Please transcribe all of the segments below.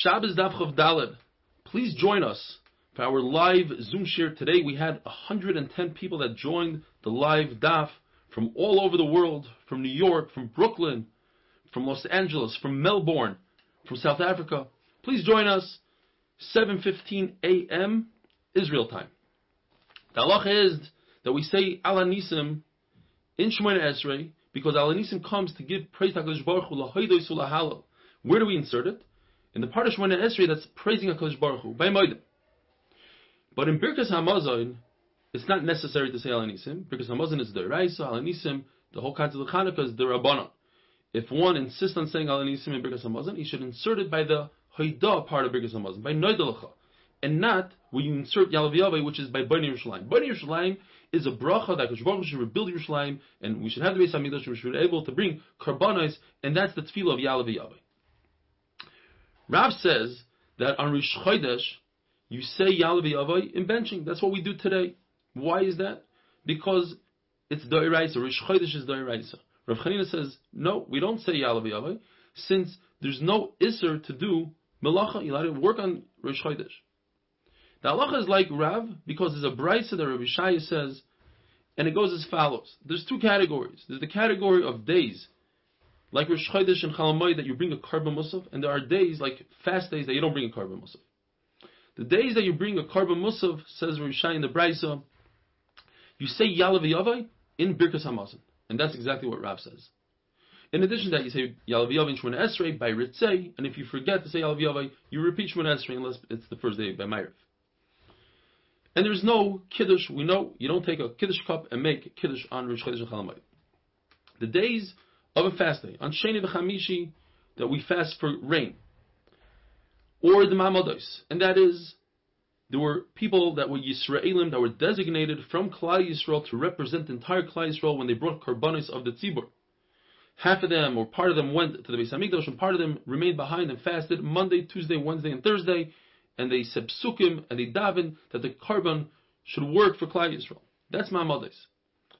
Shabbos Daf Chav Daled. Please join us for our live Zoom share today. We had 110 people that joined the live Daf from all over the world, from New York, from Brooklyn, from Los Angeles, from Melbourne, from South Africa. Please join us, 7:15 a.m. Israel time. The halacha is that we say Al Nissim in Shemoneh Esrei because Al Nissim comes to give praise to HaKadosh Baruch Hu l'hoidois u'lahalo. Where do we insert it? In the part of Shemoneh Esrei that's praising HaKadosh Baruch Hu, by Moedim. But in Birkas Hamazan, it's not necessary to say Al Nissim. Birkas Hamazan is Doi Raisa, Al Nissim, the whole concept of Chanukah is the Rabbanah. If one insists on saying Al Nissim in Birkas Hamazan, he should insert it by the Hoida part of Birkas Hamazan, by Noidalacha, and not when you insert Ya'aleh V'yavo, which is by Bnei Yerushalayim. Bnei Yerushalayim is a bracha that HaKadosh Baruch Hu should rebuild Yerushalayim, and we should have the Beis HaMikdash, we should be able to bring korbanos, and that's the tefillah of Ya'aleh V'yavo. Rav says that on Rish Rosh Chodesh, you say Ya'aleh V'yavo in benching. That's what we do today. Why is that? Because it's Doi Raisa. Rish Chodesh is Doi Raisa. Rav Chanina says, no, we don't say Ya'aleh V'yavo, since there's no Isser to do Melacha. You let it work on Rish Chodesh. The halacha is like Rav, because there's a brisa that Rabbi Shaya says, and it goes as follows. There's two categories. There's the category of days, like Rosh Chodesh and Chol Hamoed, that you bring a korban musaf, and there are days, like fast days, that you don't bring a korban musaf. The days that you bring a korban musaf, says Rav Shai in the Brisa, you say Ya'aleh V'yavo in Birkas Hamazon, and that's exactly what Rav says. In addition to that, you say Ya'aleh V'yavo in Shemoneh Esrei by Ritzei, and if you forget to say Ya'aleh V'yavo, you repeat Shemoneh Esrei unless it's the first day by Ma'ariv. And there's no Kiddush. We know you don't take a Kiddush cup and make Kiddush on Rosh Chodesh and Chol Hamoed. The days of a fast day, on Sheni v'Chamishi, that we fast for rain, or the Ma'amados, and that is, there were people that were Yisraelim, that were designated from Klal Yisrael to represent the entire Klal Yisrael when they brought korbanos of the Tzibur. Half of them, or part of them, went to the Beis HaMikdash, and part of them remained behind and fasted Monday, Tuesday, Wednesday, and Thursday, and they said psukim, and they daven that the korban should work for Klal Yisrael. That's Ma'amados.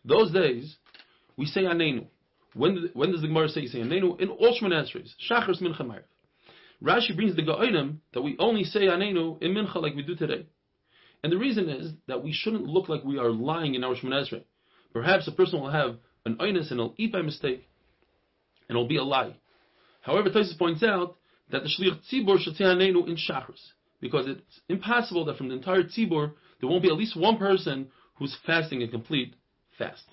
Those days, we say Aneinu. When does the Gemara say you say Aneinu? In all Shemoneh Esrei, Shachris, Mincha, Ma'ariv. Rashi brings the Ga'onim that we only say Aneinu in Mincha like we do today. And the reason is that we shouldn't look like we are lying in our Shemoneh Esrei. Perhaps a person will have an oinus and he'll eat by mistake, and it'll be a lie. However, Taisus points out that the Shlich tzibur should say Aneinu in Shachris, because it's impossible that from the entire Tzibur, there won't be at least one person who's fasting a complete fast.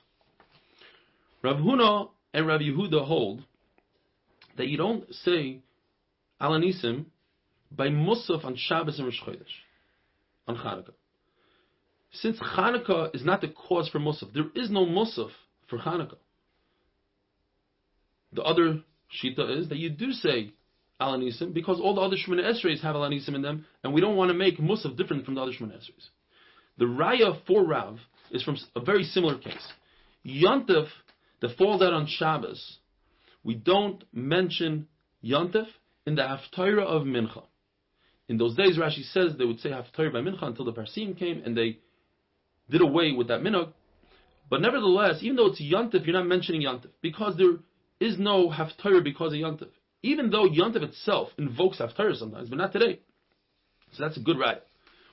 Rav Huna and Rav Yehuda hold that you don't say Al Nissim by Musaf on Shabbos and Rosh Chodesh, on Chanukah. Since Chanukah is not the cause for Musaf, there is no Musaf for Chanukah. The other Shita is that you do say Al Nissim, because all the other Shemoneh Esreis have Al Nissim in them, and we don't want to make Musaf different from the other Shemoneh Esreis. The Raya for Rav is from a very similar case. Yontif, the fall down on Shabbos, we don't mention Yontif in the Haftarah of Mincha. In those days, Rashi says they would say Haftarah by Mincha until the Parsim came, and they did away with that Minhag. But nevertheless, even though it's Yontif, you're not mentioning Yontif, because there is no Haftarah because of Yontif. Even though Yontif itself invokes Haftarah sometimes, but not today. So that's a good Raya.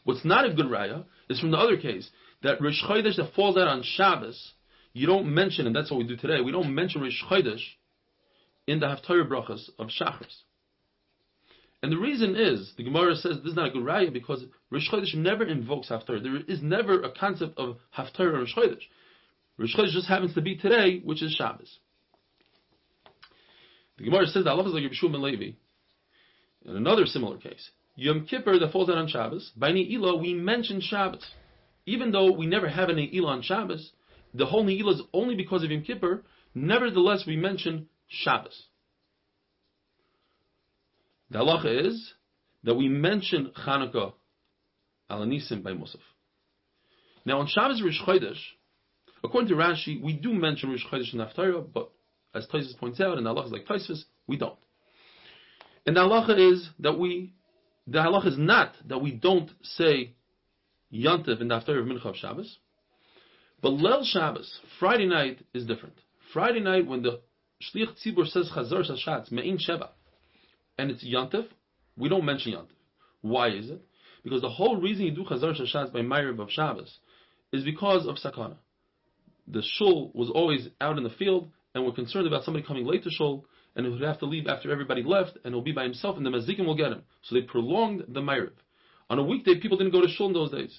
What's not a good Raya is from the other case, that Rosh Chodesh that falls out on Shabbos, you don't mention, and that's what we do today, we don't mention Rosh Chodesh in the Haftarah brachas of Shachris. And the reason is, the Gemara says this is not a good Raya, because Rosh Chodesh never invokes Haftarah. There is never a concept of Haftarah and Rosh Chodesh. Rosh Chodesh just happens to be today, which is Shabbos. The Gemara says that Allah is like Yeshua ben Levi. In another similar case, Yom Kippur that falls out on Shabbos, by Ni'ilah we mention Shabbos. Even though we never have a Ni'ilah on Shabbos, the whole Ni'ilah is only because of Yom Kippur, nevertheless we mention Shabbos. The halacha is that we mention Chanukah Al Nissim by Musaf. Now on Shabbos Rosh Chodesh, according to Rashi, we do mention Rosh Chodesh in Haftarah, but as Taisus points out, and the halacha is like Taisus, we don't. And the halacha is not that we don't say Yontif in the Haftarah of Mincha of Shabbos, but Leil Shabbos, Friday night, is different. Friday night, when the Shlich tzibur says Chazar Shashat, Me'in Sheva, and it's Yontif, We don't mention Yontif. Why is it? Because the whole reason you do Chazar Shashat by Ma'ariv of Shabbos is because of Sakana. The shul was always out in the field, and we're concerned about somebody coming late to shul, and he would have to leave after everybody left, and he'll be by himself, and the Mazikim will get him. So they prolonged the Ma'ariv. On a weekday, people didn't go to shul in those days.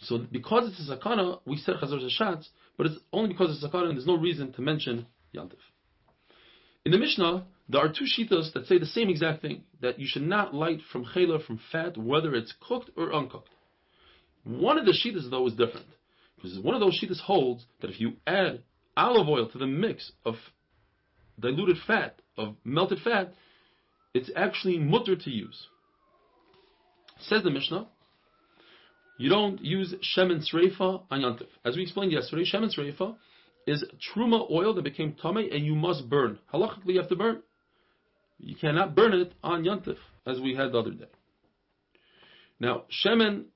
So because it's a Sakana, we said Chazar Shashat, but it's only because it's a Sakana, and there's no reason to mention Yontif. In the Mishnah, there are two shitas that say the same exact thing, that you should not light from chela, from fat, whether it's cooked or uncooked. One of the shitas, though, is different. Because one of those shitas holds that if you add olive oil to the mix of diluted fat, of melted fat, it's actually mutter to use. Says the Mishnah, you don't use shemen sreifa on Yontif. As we explained yesterday, shemen sreifa is truma oil that became tamei and you must burn. Halachically you have to burn. You cannot burn it on Yontif, as we had the other day. Now, shemen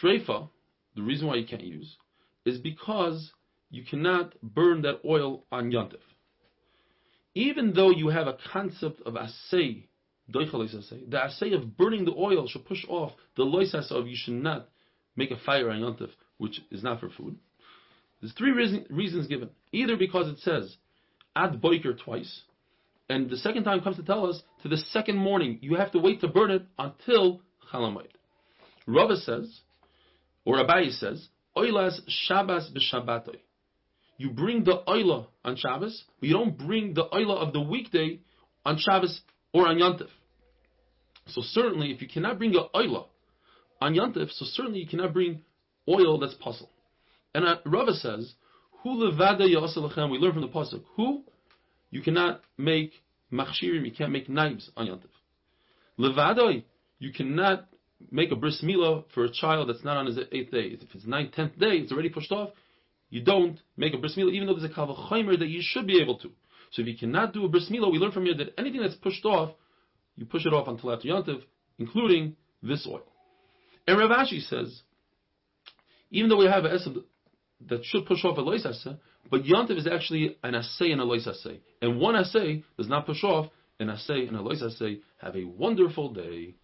sreifa, the reason why you can't use, is because you cannot burn that oil on Yontif. Even though you have a concept of asay, the asay of burning the oil should push off the loisasa of you should not make a fire on Yontif, which is not for food. There's three reasons given. Either because it says, ad boiker twice, and the second time comes to tell us, to the second morning, you have to wait to burn it until Chol Hamoed. Rav says, or Abaye says, oilas Shabbos b'Shabbatoi. You bring the oila on Shabbos, but you don't bring the oila of the weekday on Shabbos or on Yontif. So certainly, if you cannot bring the oila on Yontif, so certainly you cannot bring oil that's puzzle. And Rav says, "Hu levada ya'aseh lechem." We learn from the pasuk, "Who you cannot make machshirim, you can't make knives on Yontif. Levadoi, you cannot make a bris milah for a child that's not on his 8th day. If it's 9th, 10th day, it's already pushed off. You don't make a bris milah, even though there's a kal v'chomer that you should be able to. So if you cannot do a bris milah, we learn from here that anything that's pushed off, you push it off until after Yontif, including this oil." And Rav Ashi says, even though we have an esed that should push off a lois aseh, but Yontif is actually an aseh and a lois aseh. And one aseh does not push off an aseh and a lois aseh. Have a wonderful day.